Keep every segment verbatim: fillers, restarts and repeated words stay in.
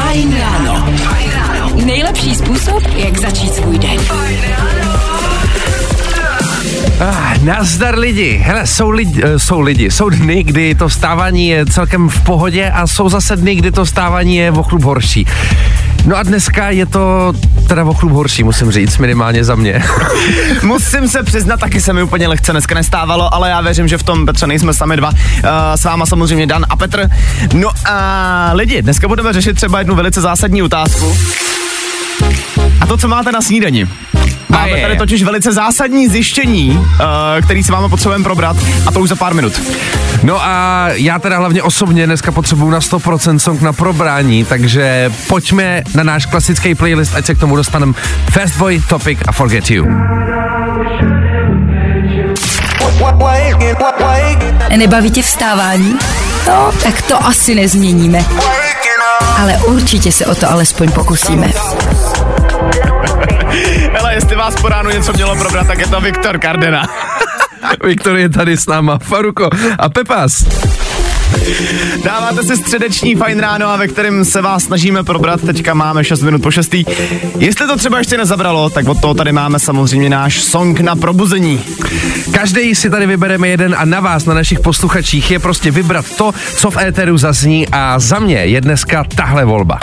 Fajn ráno. Fajn ráno. Nejlepší způsob, jak začít svůj den. Fajn ráno. Ah, nazdar lidi, hele, jsou lidi, jsou lidi, jsou dny, kdy to vstávání je celkem v pohodě a jsou zase dny, kdy to vstávání je o chlup horší. No a dneska je to teda o chlup horší, musím říct, minimálně za mě. Musím se přiznat, taky se mi úplně lehce dneska nestávalo, ale já věřím, že v tom, Petře, nejsme sami dva, uh, s váma samozřejmě Dan a Petr. No a lidi, dneska budeme řešit třeba jednu velice zásadní otázku. A to, co máte na snídani. Máme tady totiž velice zásadní zjištění, který si vám potřebujeme probrat, a to už za pár minut. No a já teda hlavně osobně dneska potřebuju na sto procent song na probrání, takže pojďme na náš klasický playlist, ať se k tomu dostaneme. Fast Boy, Topic a Forget You. Nebaví tě vstávání? No, tak to asi nezměníme. Ale určitě se o to alespoň pokusíme. Hele, jestli vás po ránu něco mělo probrat, tak je to Viktor Kardena. Viktor je tady s náma. Faruko a Pepas. Dáváte si středeční Fajn ráno, a ve kterém se vás snažíme probrat. Teďka máme šest minut po šesté. Jestli to třeba ještě nezabralo, tak od toho tady máme samozřejmě náš song na probuzení. Každý si tady vybereme jeden a na vás, na našich posluchačích, je prostě vybrat to, co v éteru zazní, a za mě je dneska tahle volba.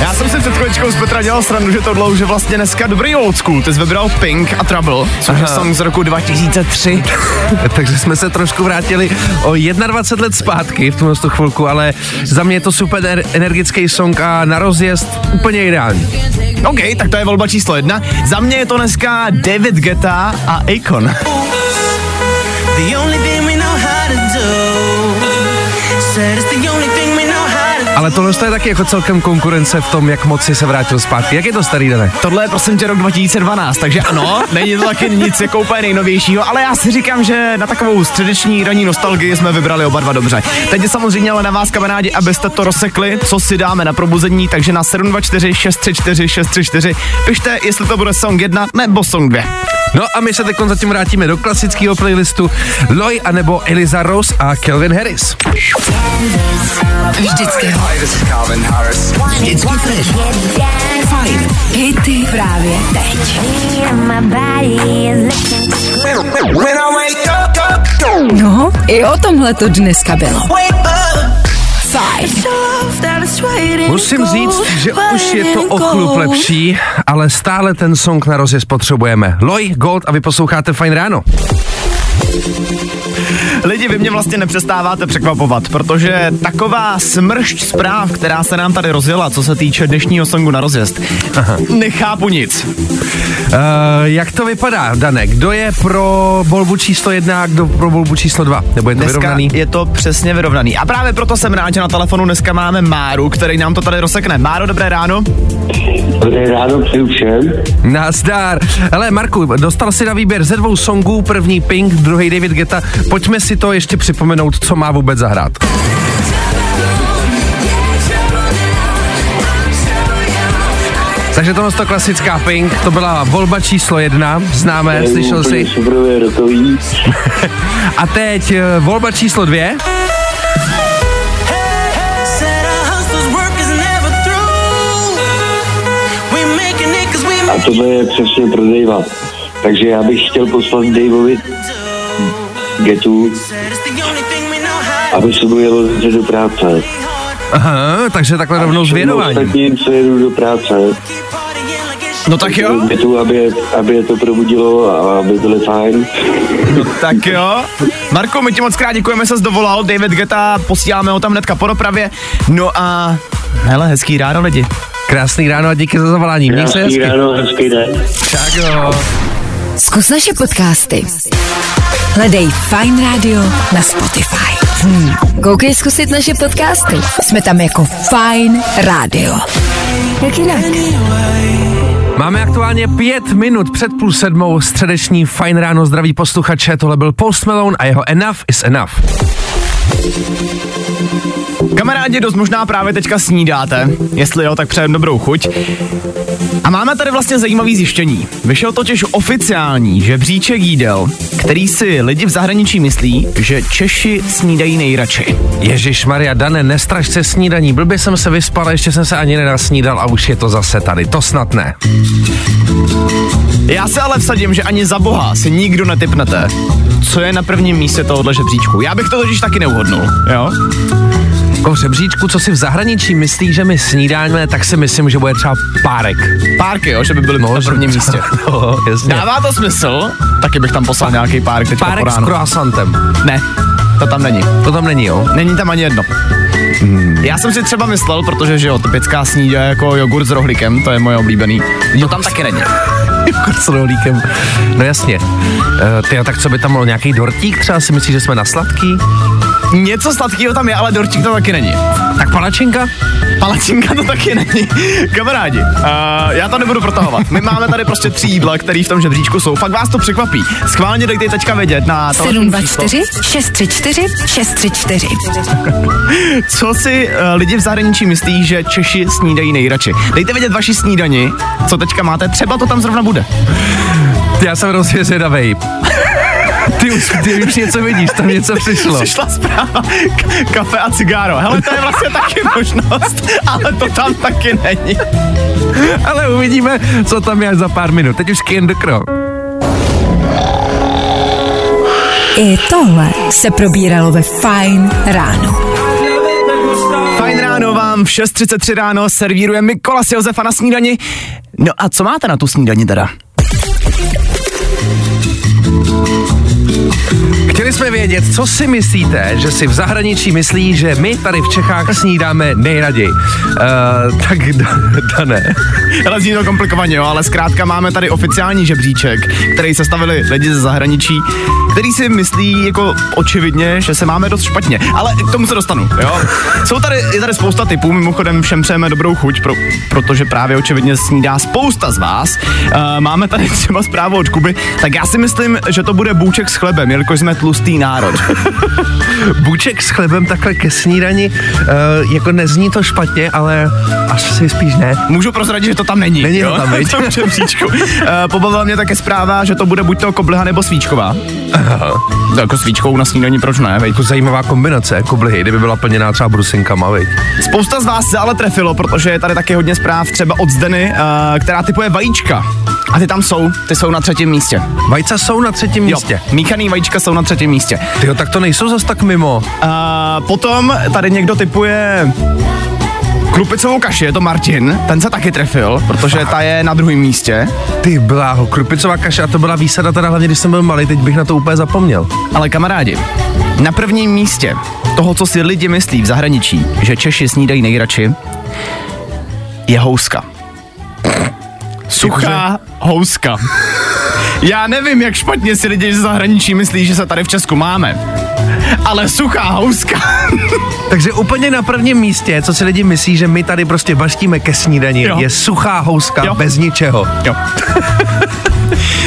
Já jsem si před chvíličkou z Petra dělal srandu, že tohle už je vlastně dneska dobrý old school. Ty jsi vybral Pink a Trouble, což je song z roku dva tisíce tři. Takže jsme se trošku vrátili o dvacet jedna let zpátky v tuhle chvilku, ale za mě je to super energický song a na rozjezd úplně ideální. OK, tak to je volba číslo jedna. Za mě je to dneska David Guetta a Akon. Ale tohle je taky jako celkem konkurence v tom, jak moc si se vrátil zpátky. Jak je to, starý Dane? Tohle je prosím tě rok dva tisíce dvanáct, takže ano, není to taky nic jako úplně nejnovějšího, ale já si říkám, že na takovou středeční ranní nostalgii jsme vybrali oba dva dobře. Teď je samozřejmě ale na vás, kamarádi, abyste to rozsekli, co si dáme na probuzení, takže na sedm dva čtyři šest tři čtyři šest tři čtyři pište, jestli to bude song jedna nebo song dva. No a my se teď zatím vrátíme do klasického playlistu Loy anebo Eliza Rose a Calvin Harris. Vždycky Calvin Harris. Vždycky fresh. Fajn. Hity právě teď. No, i o tomhle to dneska bylo. Fajn. Musím říct, že už je to o chlup lepší, ale stále ten song na rozjezd potřebujeme. Loy, Gold, a vy posloucháte Fajn ráno. Lidi, vy mě vlastně nepřestáváte překvapovat, protože taková smršť zpráv, která se nám tady rozjela, co se týče dnešního songu na rozjezd. Aha. Nechápu nic. Uh, jak to vypadá, Dane? Kdo je pro volbu číslo jedna a kdo pro volbu číslo dva? Nebo je to dneska vyrovnaný? Je to přesně vyrovnaný. A právě proto jsem rád, že na telefonu dneska máme Máru, který nám to tady rozsekne. Máro, dobré ráno. Dobré ráno, přeju všem. Nazdar. Hele, Marku, dostal si na výběr ze dvou songů, první Pink, druhý David Guetta. Pojďme si to ještě připomenout, co má vůbec zahrát. Takže tohle je klasická Pink, to byla volba číslo jedna, známe, slyšel jsi? A teď volba číslo dvě. A tohle je přesně pro Davea. Takže já bych chtěl poslat Daveovi Getu, aby se bojelo do práce. Aha, takže takhle a rovnou zvěnováním. A ostatním, co jedu do práce. No tak jo. Getu, aby, je, aby je to probudilo a aby bylo fajn. No tak jo. Marko, my ti moc krát děkujeme, ses dovolal. David Guetta, posíláme ho tam hnedka po dopravě. No a hele, hezký ráno, lidi. Krásný ráno a díky za zavolání. Měj se hezky. Ráno, hezký den. Tak jo. Zkus naše podcasty. Hledej Fajn rádio na Spotify. Hmm. Koukej zkusit naše podcasty. Jsme tam jako Fajn rádio. Jak jinak? Máme aktuálně pět minut před půl sedmou. Středeční Fajn ráno, zdraví posluchače. Tohle byl Post Malone a jeho Enough is Enough. Kamarádi, dost možná právě teďka snídáte, jestli jo, tak přejem dobrou chuť. A máme tady vlastně zajímavé zjištění. Vyšel totiž oficiální žebříček jídel, který si lidi v zahraničí myslí, že Češi snídají nejradši. Ježišmarja, Dane, nestraš se snídaní, blbě jsem se vyspal, ještě jsem se ani nenasnídal a už je to zase tady, to snad ne. Já se ale vsadím, že ani za boha si nikdo netipnete, co je na prvním místě tohohle žebříčku. Já bych to totiž taky neuhodnul, jo? Jako žebříčku, co si v zahraničí myslí, že my snídáme, tak si myslím, že bude třeba párek. Párky, jo, že by byly no, na prvním místě. No, jasně. Dává to smysl? Taky bych tam poslal nějaký párek teďka po ránu. Párek s croissantem. Ne, to tam není. To tam není, jo? Není tam ani jedno. Hmm. Já jsem si třeba myslel, protože, že jo, typická snídě jako jogurt s rohlíkem, to je moje oblíbený. To tam taky není. Jogurt s rohlíkem. No jasně. E, ty, tak co by tam bylo, nějaký dortík třeba? Si myslíš, že jsme na sladký? Něco sladkého tam je, ale dortík to taky není. Tak palačinka? Palačinka to taky není. Kamarádi, uh, já to nebudu protahovat. My máme tady prostě tři jídla, který v tom žebříčku jsou. Fakt vás to překvapí. Schválně dejte teďka vědět na sedm dva čtyři šest tři čtyři šest tři čtyři. Co si uh, lidi v zahraničí myslí, že Češi snídají nejradši? Dejte vědět vaši snídani, co teďka máte, třeba to tam zrovna bude. Já jsem hrozně zvědavej. Ty už, ty už něco vidíš, tam něco přišlo. Přišla zpráva, k- kafe a cigáro. Hele, to je vlastně taky možnost, ale to tam taky není. Ale uvidíme, co tam je až za pár minut. Teď už Kien Dokro. I tohle se probíralo ve Fajn ráno. Fajn ráno vám v šest třicet tři ráno servíruje Mikola s Josefa na snídani. No a co máte na tu snídani teda? Chtěli jsme vědět, co si myslíte, že si v zahraničí myslí, že my tady v Čechách snídáme nejraději. Uh, tak Dane. Ale zní to komplikovaně, jo, ale zkrátka máme tady oficiální žebříček, který sestavili lidi ze zahraničí, který si myslí jako očividně, že se máme dost špatně. Ale k tomu se dostanu, jo. Jsou tady, je tady spousta typů, mimochodem všem přejeme dobrou chuť, pro, protože právě očividně snídá spousta z vás. Uh, máme tady třeba zprávu od Kuby, tak já si myslím, že to bude bůček s chlebem, jelikož jsme tlustý národ. Bůček s chlebem takhle ke snídani, uh, jako nezní to špatně, ale asi spíš ne. Můžu prozradit, že to tam není. Není jo? To tam, veď? uh, Pobavila mě také zpráva, že to bude buď to kobliha nebo svíčková. Aha. Jako svíčkou na snídani, proč ne, veď? Jako zajímavá kombinace, koblihy, kdyby byla plněná třeba brusinkama, veď? Spousta z vás se ale trefilo, protože je tady taky hodně zpráv třeba od Zdeny, uh, která typuje vajíčka. A ty tam jsou, ty jsou na třetím místě. Vajca jsou na třetím místě. Jo, míchaný vajíčka jsou na třetím místě. Tyjo, tak to nejsou zas tak mimo. A potom tady někdo typuje krupicovou kaši, je to Martin, ten se taky trefil, protože Fakt. Ta je na druhém místě. Ty bláho, krupicová kaše, a to byla výsada teda hlavně, když jsem byl malý, teď bych na to úplně zapomněl. Ale kamarádi, na prvním místě toho, co si lidi myslí v zahraničí, že Češi snídají nejradši, je houska. Suchá houska. Já nevím, jak špatně si lidi z zahraničí myslí, že se tady v Česku máme. Ale suchá houska. Takže úplně na prvním místě, co si lidi myslí, že my tady prostě baštíme ke snídani, jo. Je suchá houska, jo. Bez ničeho. Jo.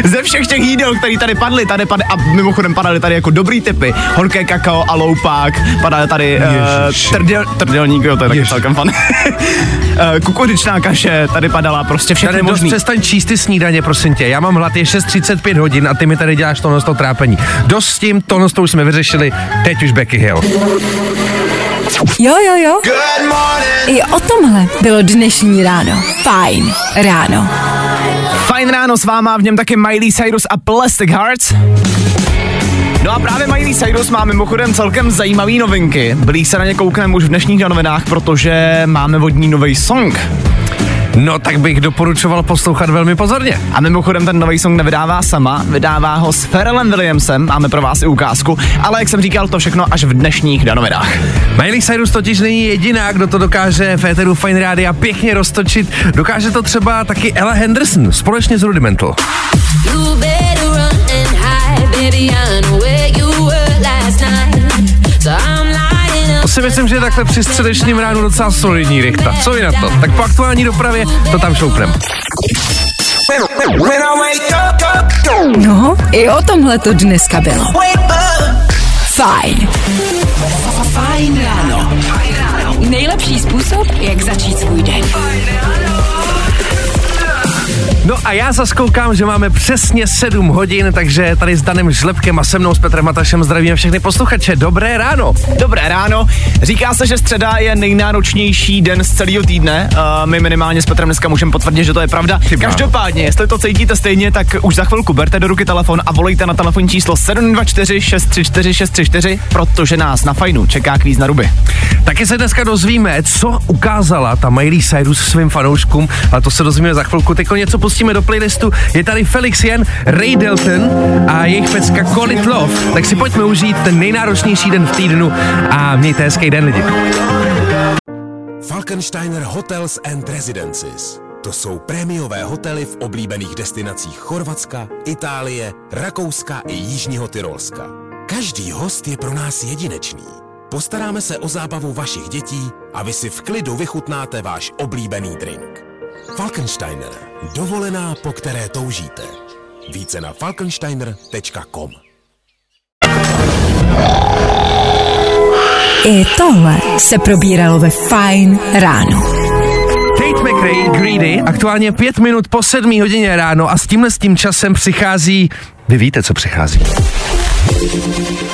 Ze všech těch jídel, které tady padly, tady padly, a mimochodem padaly tady jako dobrý tipy, horké kakao a loupák, padaly tady uh, trdel, trdelník, jo, to je taky celkem fan. Kukuřičná kaše, tady padala, prostě všechny tady možný. Přestaň číst ty snídaně, prosím tě, já mám hlad, je šest třicet pět hodin a ty mi tady děláš tohle z toho trápení. Dost s tím, tohle z toho už jsme vyřešili, teď už Becky Hill. Jo, jo, jo. I o tomhle bylo dnešní ráno. Fajn ráno. Fajn ráno s váma, v něm taky Miley Cyrus a Plastic Hearts. No a právě Miley Cyrus má mimochodem celkem zajímavý novinky. Blíž se na ně koukneme už v dnešních novinách, protože máme vodní nový song. No tak bych doporučoval poslouchat velmi pozorně. A mimochodem ten nový song nevydává sama, vydává ho s Pharrellem Williamsem, máme pro vás i ukázku, ale jak jsem říkal, to všechno až v dnešních danovidách. Miley Cyrus totiž není jediná, kdo to dokáže v éteru Fajn rádia pěkně roztočit, dokáže to třeba taky Ella Henderson společně s Rudimental. To si myslím, že je takhle při středečním ránu docela solidní rychta. Co je na to? Tak po aktuální dopravě to tam šoupnem. No, i o tomhle to dneska bylo. Fajn. Fajn ráno. Fajn ráno. Nejlepší způsob, jak začít svůj den. Fajn ráno. No a já zas koukám, že máme přesně sedm hodin, takže tady s Danem Žlepkem a se mnou s Petrem Matašem zdravíme všechny posluchače. Dobré ráno. Dobré ráno. Říká se, že středa je nejnáročnější den z celého týdne. Uh, my minimálně s Petrem dneska můžeme potvrdit, že to je pravda. Chyba. Každopádně, jestli to cítíte stejně, tak už za chvilku berte do ruky telefon a volejte na telefonní číslo sedm dva čtyři šest tři čtyři šest tři čtyři, protože nás na Fajnu čeká kvíz na ruby. Taky se dneska dozvíme, co ukázala ta Miley Cyrus svým fanouškům, ale to se dozvíme za chvilku. Teďko něco pustíme do playlistu. Je tady Felix Jen, Ray Dalton a jejich pecka Call It Love. Tak si pojďme užít ten nejnáročnější den v týdnu a mějte hezký den, lidi. Falkensteiner Hotels and Residences. To jsou prémiové hotely v oblíbených destinacích Chorvatska, Itálie, Rakouska i Jižního Tyrolska. Každý host je pro nás jedinečný. Postaráme se o zábavu vašich dětí a vy si v klidu vychutnáte váš oblíbený drink. Falkensteiner. Dovolená, po které toužíte. Více na falkensteiner tečka com. I tohle se probíralo ve Fajn ráno. Greedy, aktuálně pět minut po sedmé hodině ráno a s tímhle s tím časem přichází, vy víte, co přichází.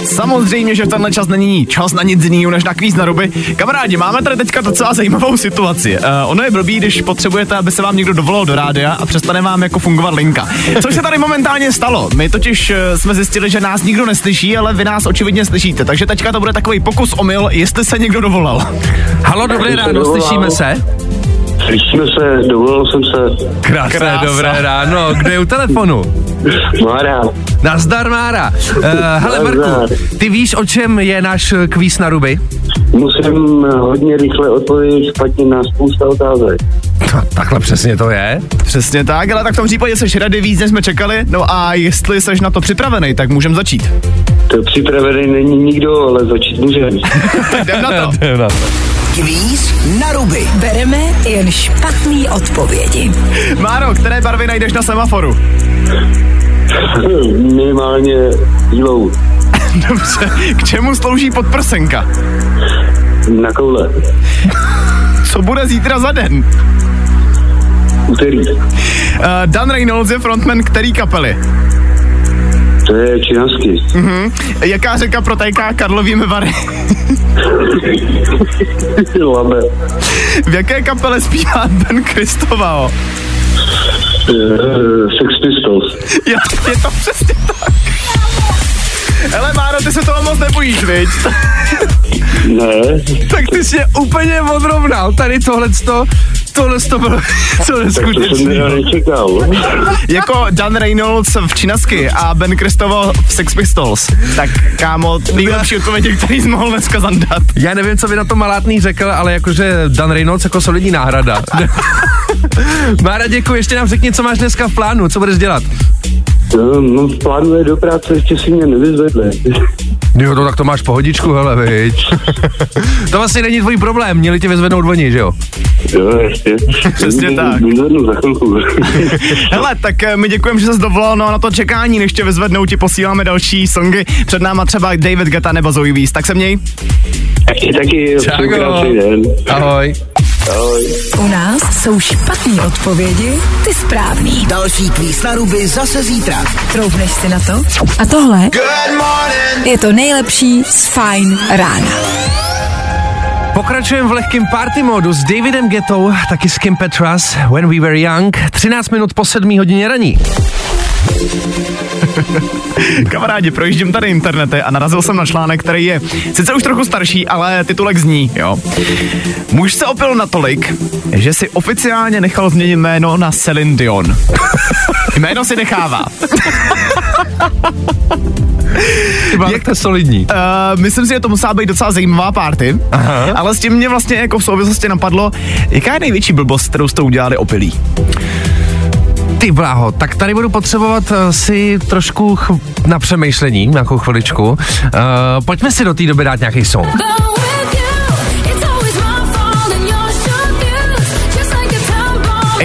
Samozřejmě, že tenhle čas není čas na nic jiného než na kvíz na ruby. Kamarádi, máme tady teďka docela zajímavou situaci. Uh, ono je blbý, když potřebujete, aby se vám někdo dovolal do rádia a přestane vám jako fungovat linka. Což se tady momentálně stalo. My totiž uh, jsme zjistili, že nás nikdo neslyší, ale vy nás očividně slyšíte. Takže teďka to bude takový pokus omyl, jestli se někdo dovolal. Halo, dobré ráno, slyšíme se? Slyšíme se, dovolal jsem se. Krásné, Krása. Dobré ráno. Kdo je u telefonu? Mára. Nazdar, Mára. Uh, hele, Marku, ty víš, o čem je náš kvíz na ruby? Musím hodně rychle odpovědět, špatně na spousta otázek. No, takhle přesně to je. Přesně tak, ale tak v tom případě seš rady víc, než jsme čekali. No a jestli seš na to připravený, tak můžem začít. To připravený není nikdo, ale začít můžeme. Jdem na to. Jdem na to. Kvíz na ruby. Bereme jen špatný odpovědi. Máro, které barvy najdeš na semaforu? Minimálně bílou. Dobře, k čemu slouží podprsenka? Na koule. Co bude zítra za den? Úterý. Uh, Dan Reynolds je frontman který kapely? To je Činavský. Uh-huh. Jaká řeka protéká Karlovými Vary? V jaké kapele zpívá Ben Kristovao? Uh, Sex Pistols. Já, je to přesně tak. Hele, Máro, ty se toho moc nebojíš, viď? Ne. Tak ty jsi mě úplně odrovnal. Tady tohleto, tohleto bylo co neskutečný. Jako Dan Reynolds v Činasky a Ben Kristoval v Sex Pistols. Tak, kámo, nejlepší odpovědi, který jsi mohl dneska zandat. Já nevím, co by na to Malátný řekl, ale jakože Dan Reynolds jako solidní náhrada. Mára, děkuji, ještě nám řekni, co máš dneska v plánu, co budeš dělat? No, no, v plánu je do práce, ještě si mě nevyzvedli. Jo, no tak to máš pohodičku, hele, viď. To vlastně není tvůj problém, měli tě vyzvednout oni, že jo? Jo, ještě. Přesně tak. Vyzvednu za chvilku. Hele, tak my děkujeme, že ses dovolal, no na to čekání, než tě vyzvednou, ti posíláme další songy. Před náma třeba David Guetta nebo Zoe Weiss, tak se měj. Taky, taky. Ahoj. Ahoj. U nás jsou špatný odpovědi, ty správný. Další kvíz na ruby zase zítra. Troubneš si na to? A tohle je to nejlepší z Fajn rána. Pokračujeme v lehkém party módu s Davidem Guettou, taky s Kim Petras, When We Were Young, třináct minut po sedmé hodině raní. Kamarádi, projíždím tady internety a narazil jsem na článek, který je sice už trochu starší, ale titulek zní, jo. Muž se opil natolik, že si oficiálně nechal změnit jméno na Celine Dion. Jméno si nechává. Jak to solidní. Uh, myslím si, že to musela být docela zajímavá party, aha, ale s tím mě vlastně jako v souvislosti napadlo, jaká je největší blbost, kterou jste udělali opilí. Ty bláho, tak tady budu potřebovat uh, si trošku ch- na přemýšlení, nějakou chviličku. Uh, pojďme si do té doby dát nějaký song.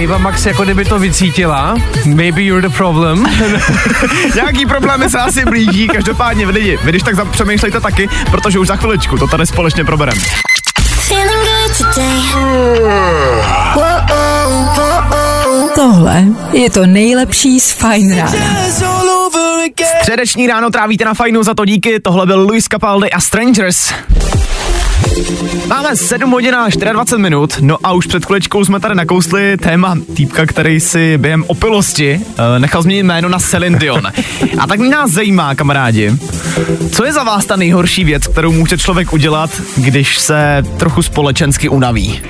Eva Max jako kdyby to vycítila. Maybe you're the problem. Nějaký problémy se asi blíží, každopádně lidi, vy když tak přemýšlejte taky, protože už za chviličku to tady společně probereme. Tohle je to nejlepší z Fajn rána. Středeční ráno trávíte na Fajnu, za to díky. Tohle byl Luis Capaldi a Strangers. Máme sedm hodin a dvacet čtyři minut, no a už před chviličkou jsme tady nakousli téma týpka, který si během opilosti uh, nechal změnit jméno na Celine Dion. A tak nás zajímá, kamarádi, co je za vás ta nejhorší věc, kterou může člověk udělat, když se trochu společensky unaví?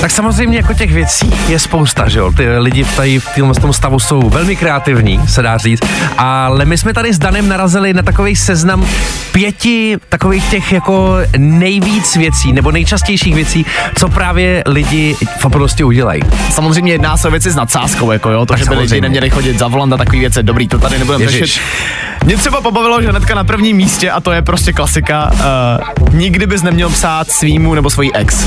Tak samozřejmě jako těch věcí je spousta, že jo, ty lidi tady v tom stavu jsou velmi kreativní, se dá říct, ale my jsme tady s Danem narazili na takový seznam pěti takových těch jako nejvíc věcí, nebo nejčastějších věcí, co právě lidi v opilosti udělají. Samozřejmě jedná se o věci s nadsázkou, jako jo, to, tak že by lidi neměli chodit za volant a takový věci, dobrý, to tady nebudeme řešit. Mě třeba pobavilo, že hnedka na prvním místě, a to je prostě klasika, uh, nikdy bys neměl psát svýmu nebo svojí ex.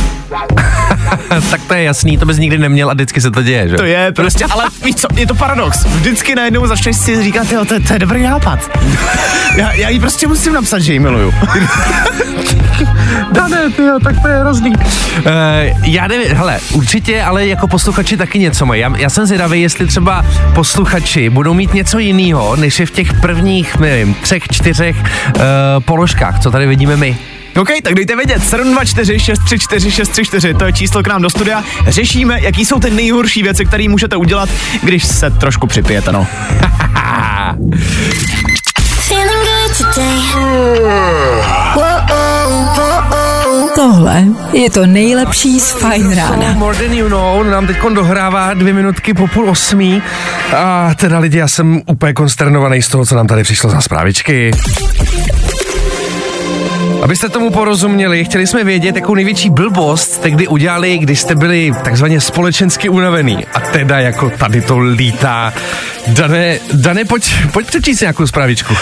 Tak to je jasný, to bys nikdy neměl a vždycky se to děje, že? To je prostě, ale víš co, je to paradox. Vždycky najednou začneš si říkat, jo, to, to je dobrý nápad. Já, já jí prostě musím napsat, že jí miluju. Dane, tyjo, tak to je hrozný. Uh, já nevím, hele, určitě, ale jako posluchači taky něco mají. Já, já jsem zvědavý, jestli třeba posluchači budou mít něco jiného, než je v těch prvních, nevím, třech, čtyřech uh, položkách, co tady vidíme my. OK, tak dejte vědět, sedm dva čtyři šest tři čtyři šest tři čtyři, to je číslo k nám do studia. Řešíme, jaký jsou ty nejhorší věci, které můžete udělat, když se trošku připijete, no. Tohle je to nejlepší z Fajn rána. More than you know, nám teď dohrává dvě minutky po půl osmí. A teda lidi, já jsem úplně konsternovaný z toho, co nám tady přišlo za zprávičky. Abyste tomu porozuměli, chtěli jsme vědět, jakou největší blbost jste kdy udělali, když jste byli takzvaně společensky unavený. A teda jako tady to lítá. Dane, Dane, pojď, pojď přečíst nějakou zprávičku.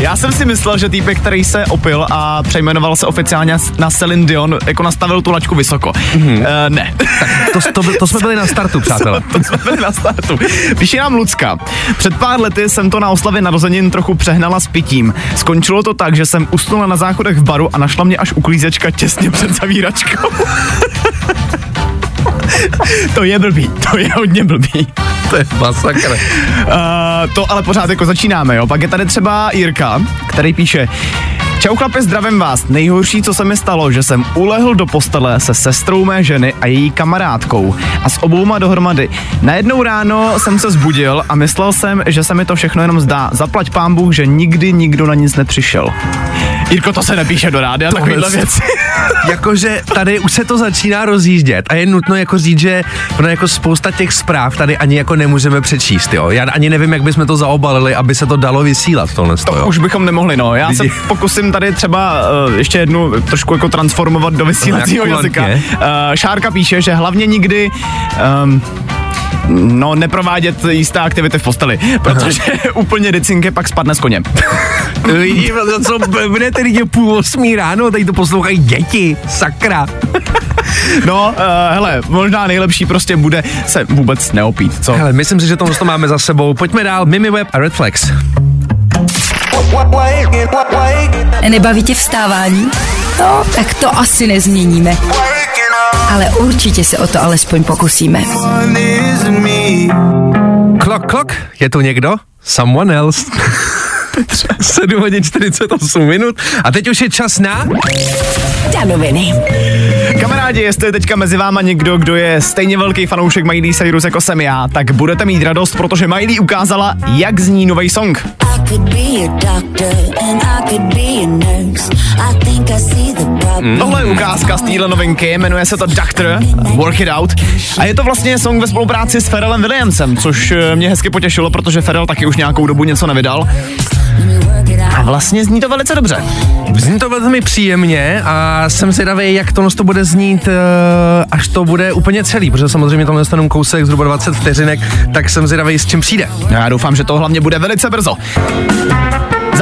Já jsem si myslel, že týpek, který se opil a přejmenoval se oficiálně na Celine Dion, jako nastavil tu laťku vysoko. Mm-hmm. Uh, ne. Tak to, to, to jsme byli na startu, přátelé. To, to jsme byli na startu. Píše nám Lucka. Před pár lety jsem to na oslavě narozenin trochu přehnala s pitím. Skončilo to tak, že jsem usnula na záchodech v baru a našla mě až uklízečka těsně před zavíračkou. To je blbý, to je hodně blbý. To je masakr. Uh, to ale pořád jako začínáme, jo. Pak je tady třeba Jirka, který píše: Čau chlapi, zdravím vás. Nejhorší, co se mi stalo, že jsem ulehl do postele se sestrou mé ženy a její kamarádkou a s obouma dohromady. Najednou ráno jsem se zbudil a myslel jsem, že se mi to všechno jenom zdá. Zaplať pán Bůh, že nikdy nikdo na nic nepřišel. Jirko, to se nepíše do rádia, takovýhle věci. Jakože tady už se to začíná rozjíždět a je nutno jako říct, že ono jako spousta těch zpráv tady ani jako nemůžeme přečíst, jo. Já ani nevím, jak bychom to zaobalili, aby se to dalo vysílat tohle. To jo. Už bychom nemohli, no. Já Lidi. se pokusím tady třeba uh, ještě jednu trošku jako transformovat do vysílacího jazyka. Uh, Šárka píše, že hlavně nikdy... Um, No, neprovádět jisté aktivity v posteli, protože aha, úplně decinke pak spadne s koněm. Lidi, co blbnete, lidi, půl osmí ráno, tady to poslouchají děti, sakra. No, uh, hele, možná nejlepší prostě bude se vůbec neopít, co? Hele, myslím si, že tohle máme za sebou, pojďme dál, Mimi Web a Red Flags. Nebaví tě vstávání? No, tak to asi nezměníme. Ale určitě se o to alespoň pokusíme. Klok, klok, je tu někdo? Someone else. sedm hodin čtyřicet osm minut a teď už je čas na... Danoviny. Kamarádi, jestli je teďka mezi váma někdo, kdo je stejně velký fanoušek Miley Cyrus jako jsem já, tak budete mít radost, protože Miley ukázala, jak zní novej song. Mm. Tohle je ukázka z téhle novinky, jmenuje se to Doctor, Work It Out a je to vlastně song ve spolupráci s Pharrellem Williamsem, což mě hezky potěšilo, protože Pharrell taky už nějakou dobu něco nevydal. A vlastně zní to velice dobře. Zní to velmi příjemně a jsem zvědavý, jak tohle to bude znít, až to bude úplně celý, protože samozřejmě tohle je kousek zhruba dvacet vteřinek, tak jsem zvědavý, s čím přijde. Já doufám, že to hlavně bude velice brzo.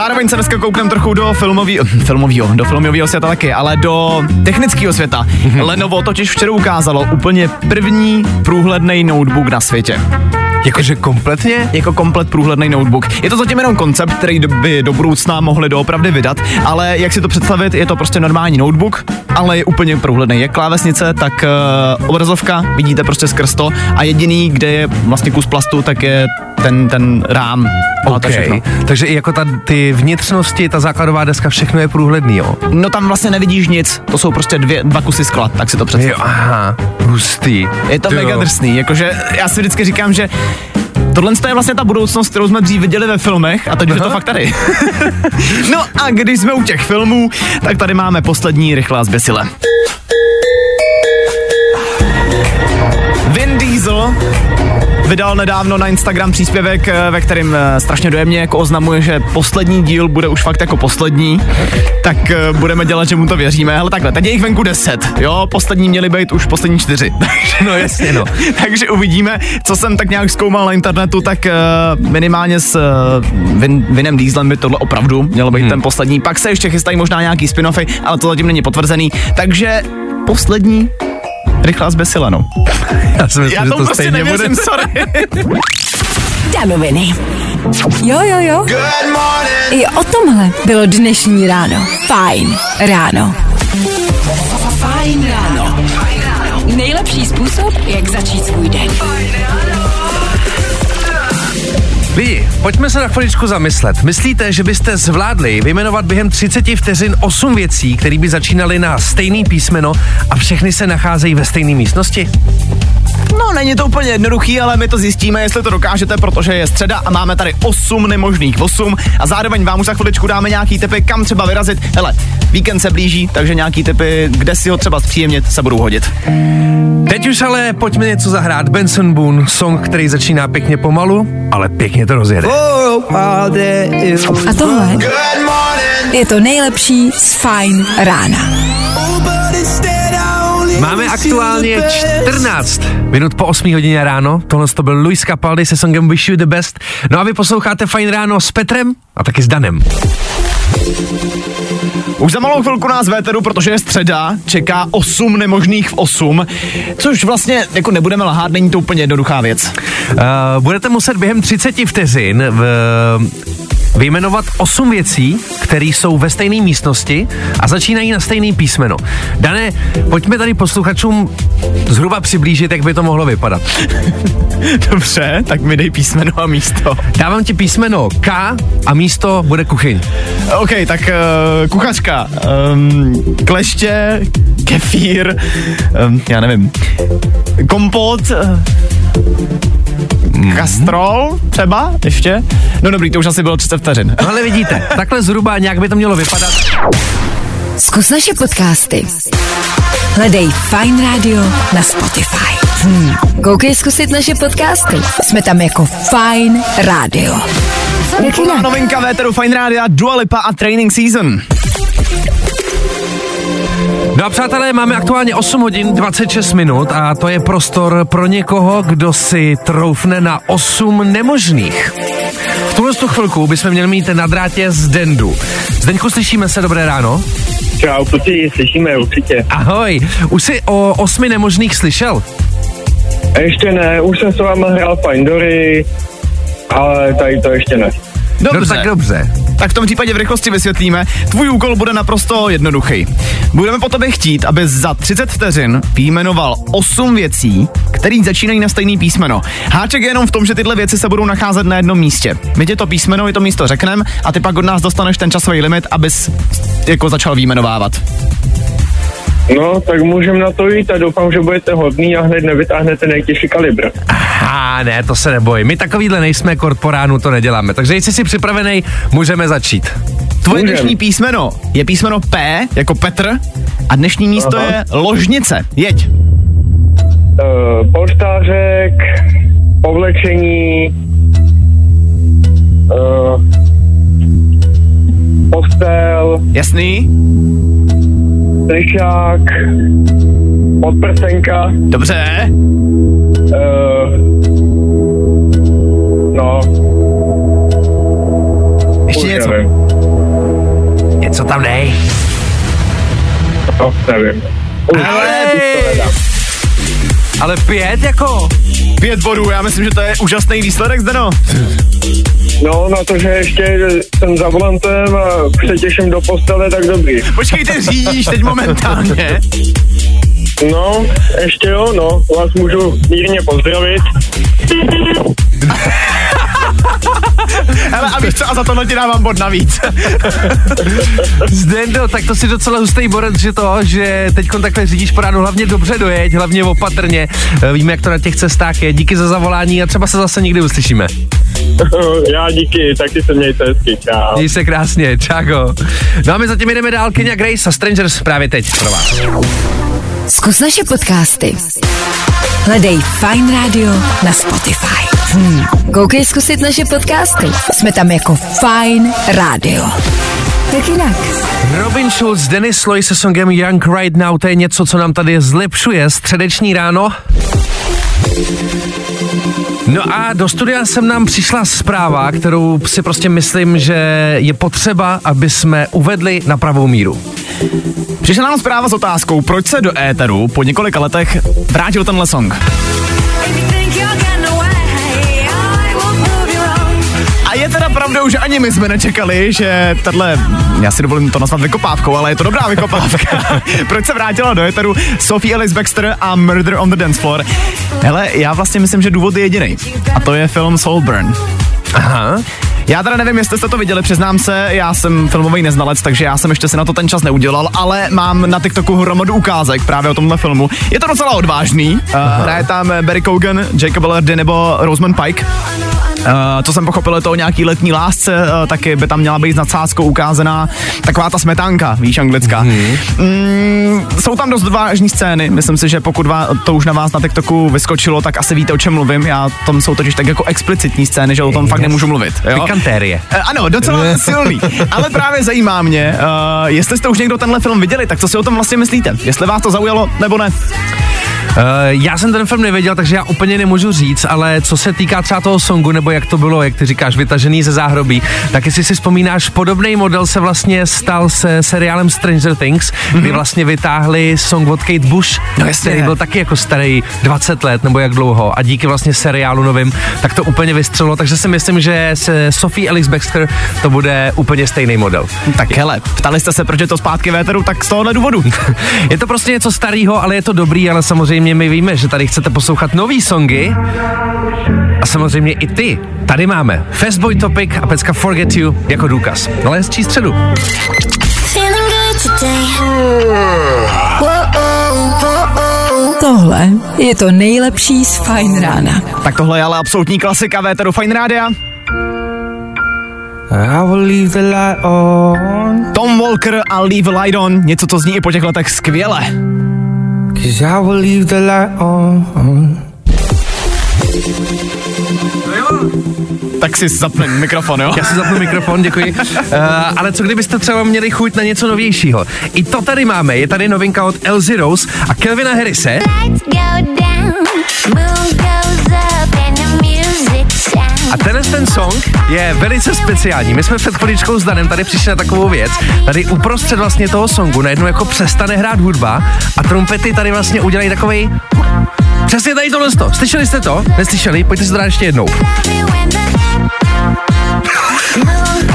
Zároveň se dneska koukneme trochu do filmového, filmového, do filmového světa taky, ale do technického světa. Lenovo totiž včera ukázalo úplně první průhledný notebook na světě. Jakože kompletně? Jako komplet průhledný notebook. Je to zatím jenom koncept, který by do budoucna mohli doopravdy vydat, ale jak si to představit, je to prostě normální notebook, ale je úplně průhledný. Jak klávesnice, tak uh, obrazovka, vidíte prostě skrz to a jediný, kde je vlastně kus plastu, tak je ten, ten rám. Okay. Takže i jako ta, ty vnitřnosti, ta základová deska, všechno je průhledný, jo? No tam vlastně nevidíš nic, to jsou prostě dvě, dva kusy skla, tak si to představ. Jo, aha, hustý. Je to mega drsný, jakože já si vždycky říkám, že tohle je vlastně ta budoucnost, kterou jsme dřív viděli ve filmech a teď je to fakt tady. No a když jsme u těch filmů, tak tady máme poslední Rychlá a zběsilá. Vin Diesel vydal nedávno na Instagram příspěvek, ve kterém strašně dojemně jako oznamuje, že poslední díl bude už fakt jako poslední, tak budeme dělat, že mu to věříme. Hele takhle, teď je jich venku deset, jo, poslední měli být už poslední čtyři. No jasně, no. Takže uvidíme, co jsem tak nějak zkoumal na internetu, tak minimálně s Vin, Vinem Dieselem by tohle opravdu mělo být hmm. ten poslední. Pak se ještě chystají možná nějaký spin-offy, ale to zatím není potvrzený, takže poslední Rychlá a zběsilá. Já, si myslím, Já že to prostě stejně nevěřím, bude. Sorry. Danoviny. Jo, jo, jo. Good morning. I o tomhle bylo dnešní ráno. Fajn ráno. Fajn ráno. Fajn ráno. Nejlepší způsob, jak začít svůj den. Fajn ráno. Lidi, pojďme se na chviličku zamyslet. Myslíte, že byste zvládli vyjmenovat během třicet vteřin osm věcí, které by začínaly na stejný písmeno a všechny se nacházejí ve stejné místnosti? No, není to úplně jednoduchý, ale my to zjistíme, jestli to dokážete, protože je středa a máme tady osm nemožných osm a zároveň vám už za chviličku dáme nějaký tipy, kam třeba vyrazit. Hele, víkend se blíží, takže nějaký tipy, kde si ho třeba zpříjemnit, se budou hodit. Teď už ale pojďme něco zahrát. Benson Boone, song, který začíná pěkně pomalu, ale pěkně to rozjede. A tohle je to nejlepší z Fajn rána. Máme aktuálně čtrnáct minut po osmé hodině ráno. Tohle to byl Luis Capaldi se songem Wish You The Best. No a vy posloucháte Fajn ráno s Petrem a taky s Danem. Už za malou chvilku nás véteru, protože je středa, čeká osm nemožných v osm, což vlastně, jako nebudeme lhát, není to úplně jednoduchá věc. Uh, budete muset během třicet vteřin v, vyjmenovat osm věcí, které jsou ve stejné místnosti a začínají na stejný písmeno. Dane, pojďme tady posluchačům zhruba přiblížit, jak by to mohlo vypadat. Dobře, tak mi dej písmeno a místo. Dávám ti písmeno K a místo bude kuchyň. OK, tak uh, kuchařka, um, kleště, kefír, um, já nevím, kompot, mm. kastrol třeba ještě. No dobrý, to už asi bylo třicet vteřin. No ale vidíte, takhle zhruba nějak by to mělo vypadat. Zkus naše podcasty. Hledej Fajn rádio na Spotify. Hmm. Koukej zkusit naše podcasty. Jsme tam jako Fajn rádio. Novinka véteru Fajn rádia, Dua Lipa a Training Season. No a přátelé, máme aktuálně osm hodin dvacet šest minut a to je prostor pro někoho, kdo si troufne na osm nemožných. V tuhle chvilku bychom měli mít na drátě Zdendu. Zdenku, slyšíme se, dobré ráno. Čau, určitě, slyšíme, určitě. Ahoj, už jsi o osmi nemožných slyšel? Ještě ne, už jsem s váma hrál Pandory, ale tady to ještě ne. Dobře. Dobře, tak dobře. Tak v tom případě v rychlosti vysvětlíme. Tvůj úkol bude naprosto jednoduchý. Budeme po tobě chtít, aby za třicet vteřin vyjmenoval osm věcí, které začínají na stejný písmeno. Háček je jenom v tom, že tyhle věci se budou nacházet na jednom místě. My tě to písmeno i to místo řekneme a ty pak od nás dostaneš ten časový limit, abys jako začal vyjmenovávat. No, tak můžeme na to jít a doufám, že budete hodný a hned nevytáhnete nejtěžší kalibr. A ne, to se nebojím. My takovýhle nejsme, korporánu to neděláme. Takže jestli jsi připravený, můžeme začít. Tvoje můžem. Dnešní písmeno je písmeno P, jako Petr, a dnešní místo Aha. je ložnice. Jeď. Uh, polštářek, povlečení, uh, postel. Jasný. Trišák, podprsenka. Dobře. Uh, no. Ještě něco. tam dej. No, nevím. Už, ale pět jako? Pět bodů, já myslím, že to je úžasný výsledek, Zdeno. No, na to, že ještě jsem za volantem a přetěším do postele, tak dobrý. Počkejte, řídíš teď momentálně? No, ještě jo, no, vás můžu mírně pozdravit. Hele, a víš co, a za tohle ti dávám bod navíc. Zdendo, tak to si docela hustý borec, že to, že teďkon takhle řídíš po ránu, hlavně dobře dojeď, hlavně opatrně. Víme, jak to na těch cestách je. Díky za zavolání a třeba se zase někdy uslyšíme. Já díky, taky se mějte hezky, čau. Měj se krásně, čáko. No a my zatím jdeme dál, Kenya Grace a Strangers právě teď pro vás. Zkus naše podcasty. Hledej Fajn rádio na Spotify. Hmm. Koukej zkusit naše podcasty. Jsme tam jako Fajn rádio. Tak jinak. Robin Schulz, Dennis Loy se songem Young Right Now. To je něco, co nám tady zlepšuje středeční ráno. No a do studia sem nám přišla zpráva, kterou si prostě myslím, že je potřeba, aby jsme uvedli na pravou míru. Přišla nám zpráva s otázkou, proč se do éteru po několika letech vrátil tenhle song. A je teda pravdou, že ani my jsme nečekali, že tahle, já si dovolím to nazvat vykopávkou, ale je to dobrá vykopávka. Proč se vrátila do éteru Sophie Ellis-Bextor a Murder on the Dance Floor? Hele, já vlastně myslím, že důvod je jediný. A to je film Saltburn. Aha. Já teda nevím, jestli jste to viděli, přiznám se, já jsem filmový neznalec, takže já jsem ještě si na to ten čas neudělal, ale mám na TikToku hromadu ukázek právě o tomhle filmu. Je to docela odvážný, hraje tam Barry Keoghan, Jacob Elordi nebo Rosamund Pike. Uh, co jsem pochopil, je to o nějaký letní lásce, uh, taky by tam měla být s nadsázkou ukázaná taková ta smetánka, víš, anglická. Mm-hmm. Mm, jsou tam dost vážné scény, myslím si, že pokud vás, to už na vás na TikToku vyskočilo, tak asi víte, o čem mluvím. Já tam jsou totiž tak jako explicitní scény, že o tom yes. fakt nemůžu mluvit. Pikantérie. Uh, ano, docela silný. Ale právě zajímá mě, uh, jestli jste už někdo tenhle film viděli, tak co si o tom vlastně myslíte? Jestli vás to zaujalo, nebo ne? Uh, já jsem ten film nevěděl, takže já úplně nemůžu říct, ale co se týká třeba toho songu, nebo jak to bylo, jak ty říkáš, vytažený ze záhrobí, tak jestli si vzpomínáš, podobný model se vlastně stal se seriálem Stranger Things, mm-hmm. kdy vlastně vytáhli song od Kate Bush, no který byl taky jako starý dvacet let, nebo jak dlouho, a díky vlastně seriálu novým, tak to úplně vystřelilo, takže si myslím, že se Sophie Ellis-Bextor to bude úplně stejný model. Tak hele, ptali jste se, proč je to zpátky véteru, tak z tohohle důvodu. Je to prostě něco starého, ale je to dobrý, ale samozřejmě my víme, že tady chcete poslouchat nový songy a samozřejmě i ty. Tady máme Fastboy Topic a pecka Forget You jako důkaz. Ale hezčí středu. Tohle je to nejlepší z Fajn rána. Tak tohle je ale absolutní klasika véteru Fajn rádia. I will leave the light on. Tom Walker a Leave the Light On. Něco, to zní i po těch letech skvěle. I will leave the light on. Tak si zapne mikrofon, jo? Já si zapnu mikrofon, děkuji. Uh, ale co kdybyste třeba měli chuť na něco novějšího? I to tady máme, je tady novinka od Elzy Rose a Kelvina Harrise. A tenhle ten song je velice speciální. My jsme před chviličkou s Danem tady přišli na takovou věc. Tady uprostřed vlastně toho songu najednou jako přestane hrát hudba a trumpety tady vlastně udělají takovej... Přesně tady tohle to. Slyšeli jste to? Neslyšeli? Pojďte si to dát ještě jednou.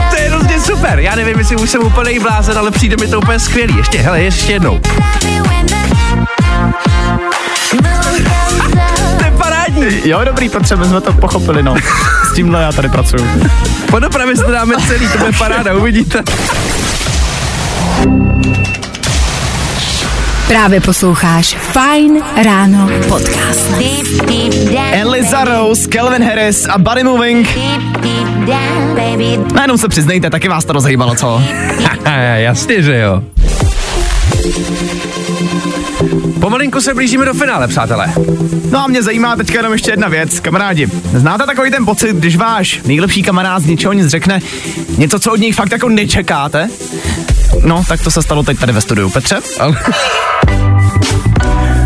To je hrozně super. Já nevím, jestli už jsem úplnej blázen, ale přijde mi to úplně skvělý. Ještě, hele, ještě jednou. Jo, dobrý, potřebujeme, jsme to pochopili, no. S tímhle já tady pracuju. Po dopravě se dáme celý, to bude paráda, uvidíte. Právě posloucháš Fajn ráno podcast. Eliza Rose, Kelvin Harris a Body Moving. Najednou se přiznejte, taky vás to rozhýbalo, co? Jasně, že jo. Pomalinku se blížíme do finále, přátelé. No a mě zajímá teďka jenom ještě jedna věc, kamarádi. Znáte takový ten pocit, když váš nejlepší kamarád z ničeho nic řekne něco, co od něj fakt jako nečekáte? No, tak to se stalo teď tady ve studiu, Petře.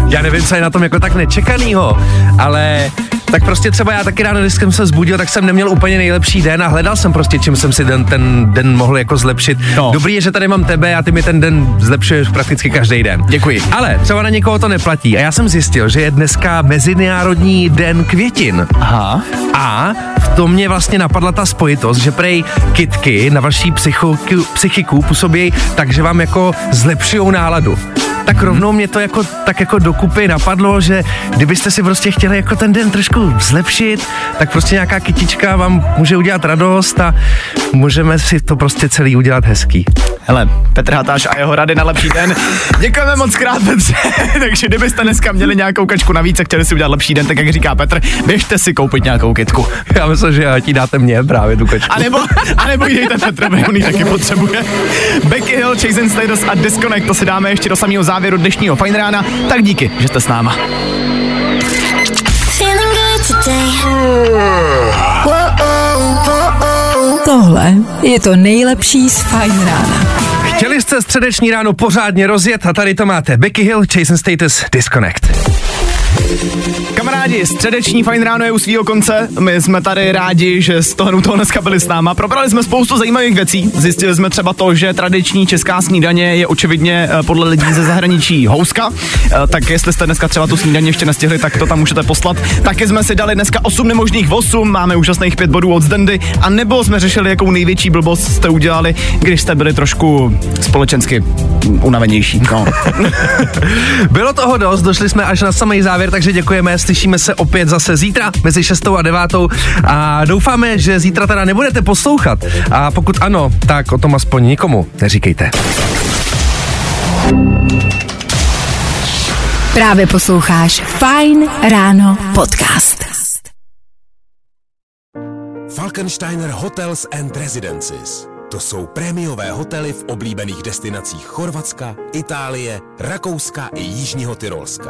Já nevím, co je na tom jako tak nečekanýho, ale tak prostě třeba já taky ráno, když jsem se zbudil, tak jsem neměl úplně nejlepší den a hledal jsem prostě, čím jsem si den, ten den mohl jako zlepšit. No. Dobrý je, že tady mám tebe a ty mi ten den zlepšuješ prakticky každý den. Děkuji. Ale třeba na někoho to neplatí a já jsem zjistil, že je dneska Mezinárodní den květin. Aha. A v tom mě vlastně napadla ta spojitost, že prej kytky na vaší psychoku, psychiku působí tak, že vám jako zlepšujou náladu. Tak rovnou mě to jako, tak jako dokupy napadlo, že kdybyste si prostě chtěli jako ten den trošku zlepšit, tak prostě nějaká kytička vám může udělat radost a můžeme si to prostě celý udělat hezký. Hele, Petr Hatáš a jeho rady na lepší den. Děkujeme moc krát, Petře. Takže kdybyste dneska měli nějakou kačku navíc a chtěli si udělat lepší den, tak jak říká Petr, běžte si koupit nějakou kytku. Já myslím, že ti dáte mě právě tu kačku. A nebo, a nebo jdejte Petrovi, on ji taky potřebuje. Becky Hill, Chase and Status a Disconnect, to si dáme ještě do samého závěru dnešního Fajn rána, tak díky, že jste s náma. Tohle je to nejlepší z Fajn rána. Chtěli jste středeční ráno pořádně rozjet a tady to máte. Becky Hill, Chase and Status, Disconnect. Kamarádi, středeční Fajn ráno je u svýho konce. My jsme tady rádi, že z toho, toho dneska byli s náma. Probrali jsme spoustu zajímavých věcí. Zjistili jsme třeba to, že tradiční česká snídaně je očividně podle lidí ze zahraničí houska. Tak jestli jste dneska třeba tu snídaně ještě nestihli, tak to tam můžete poslat. Taky jsme si dali dneska osm nemožných osm, máme úžasných pět bodů od Zdendy. A nebo jsme řešili, jakou největší blbost jste udělali, když jste byli trošku společensky unavenější. No. Bylo toho dost, došli jsme až na samý závěr. Takže děkujeme, slyšíme se opět zase zítra mezi šestou a devátou a doufáme, že zítra teda nebudete poslouchat a pokud ano, tak o tom aspoň nikomu neříkejte. Právě posloucháš Fajn ráno podcast. Falkensteiner Hotels and Residences. To jsou prémiové hotely v oblíbených destinacích Chorvatska, Itálie, Rakouska i Jižního Tyrolska.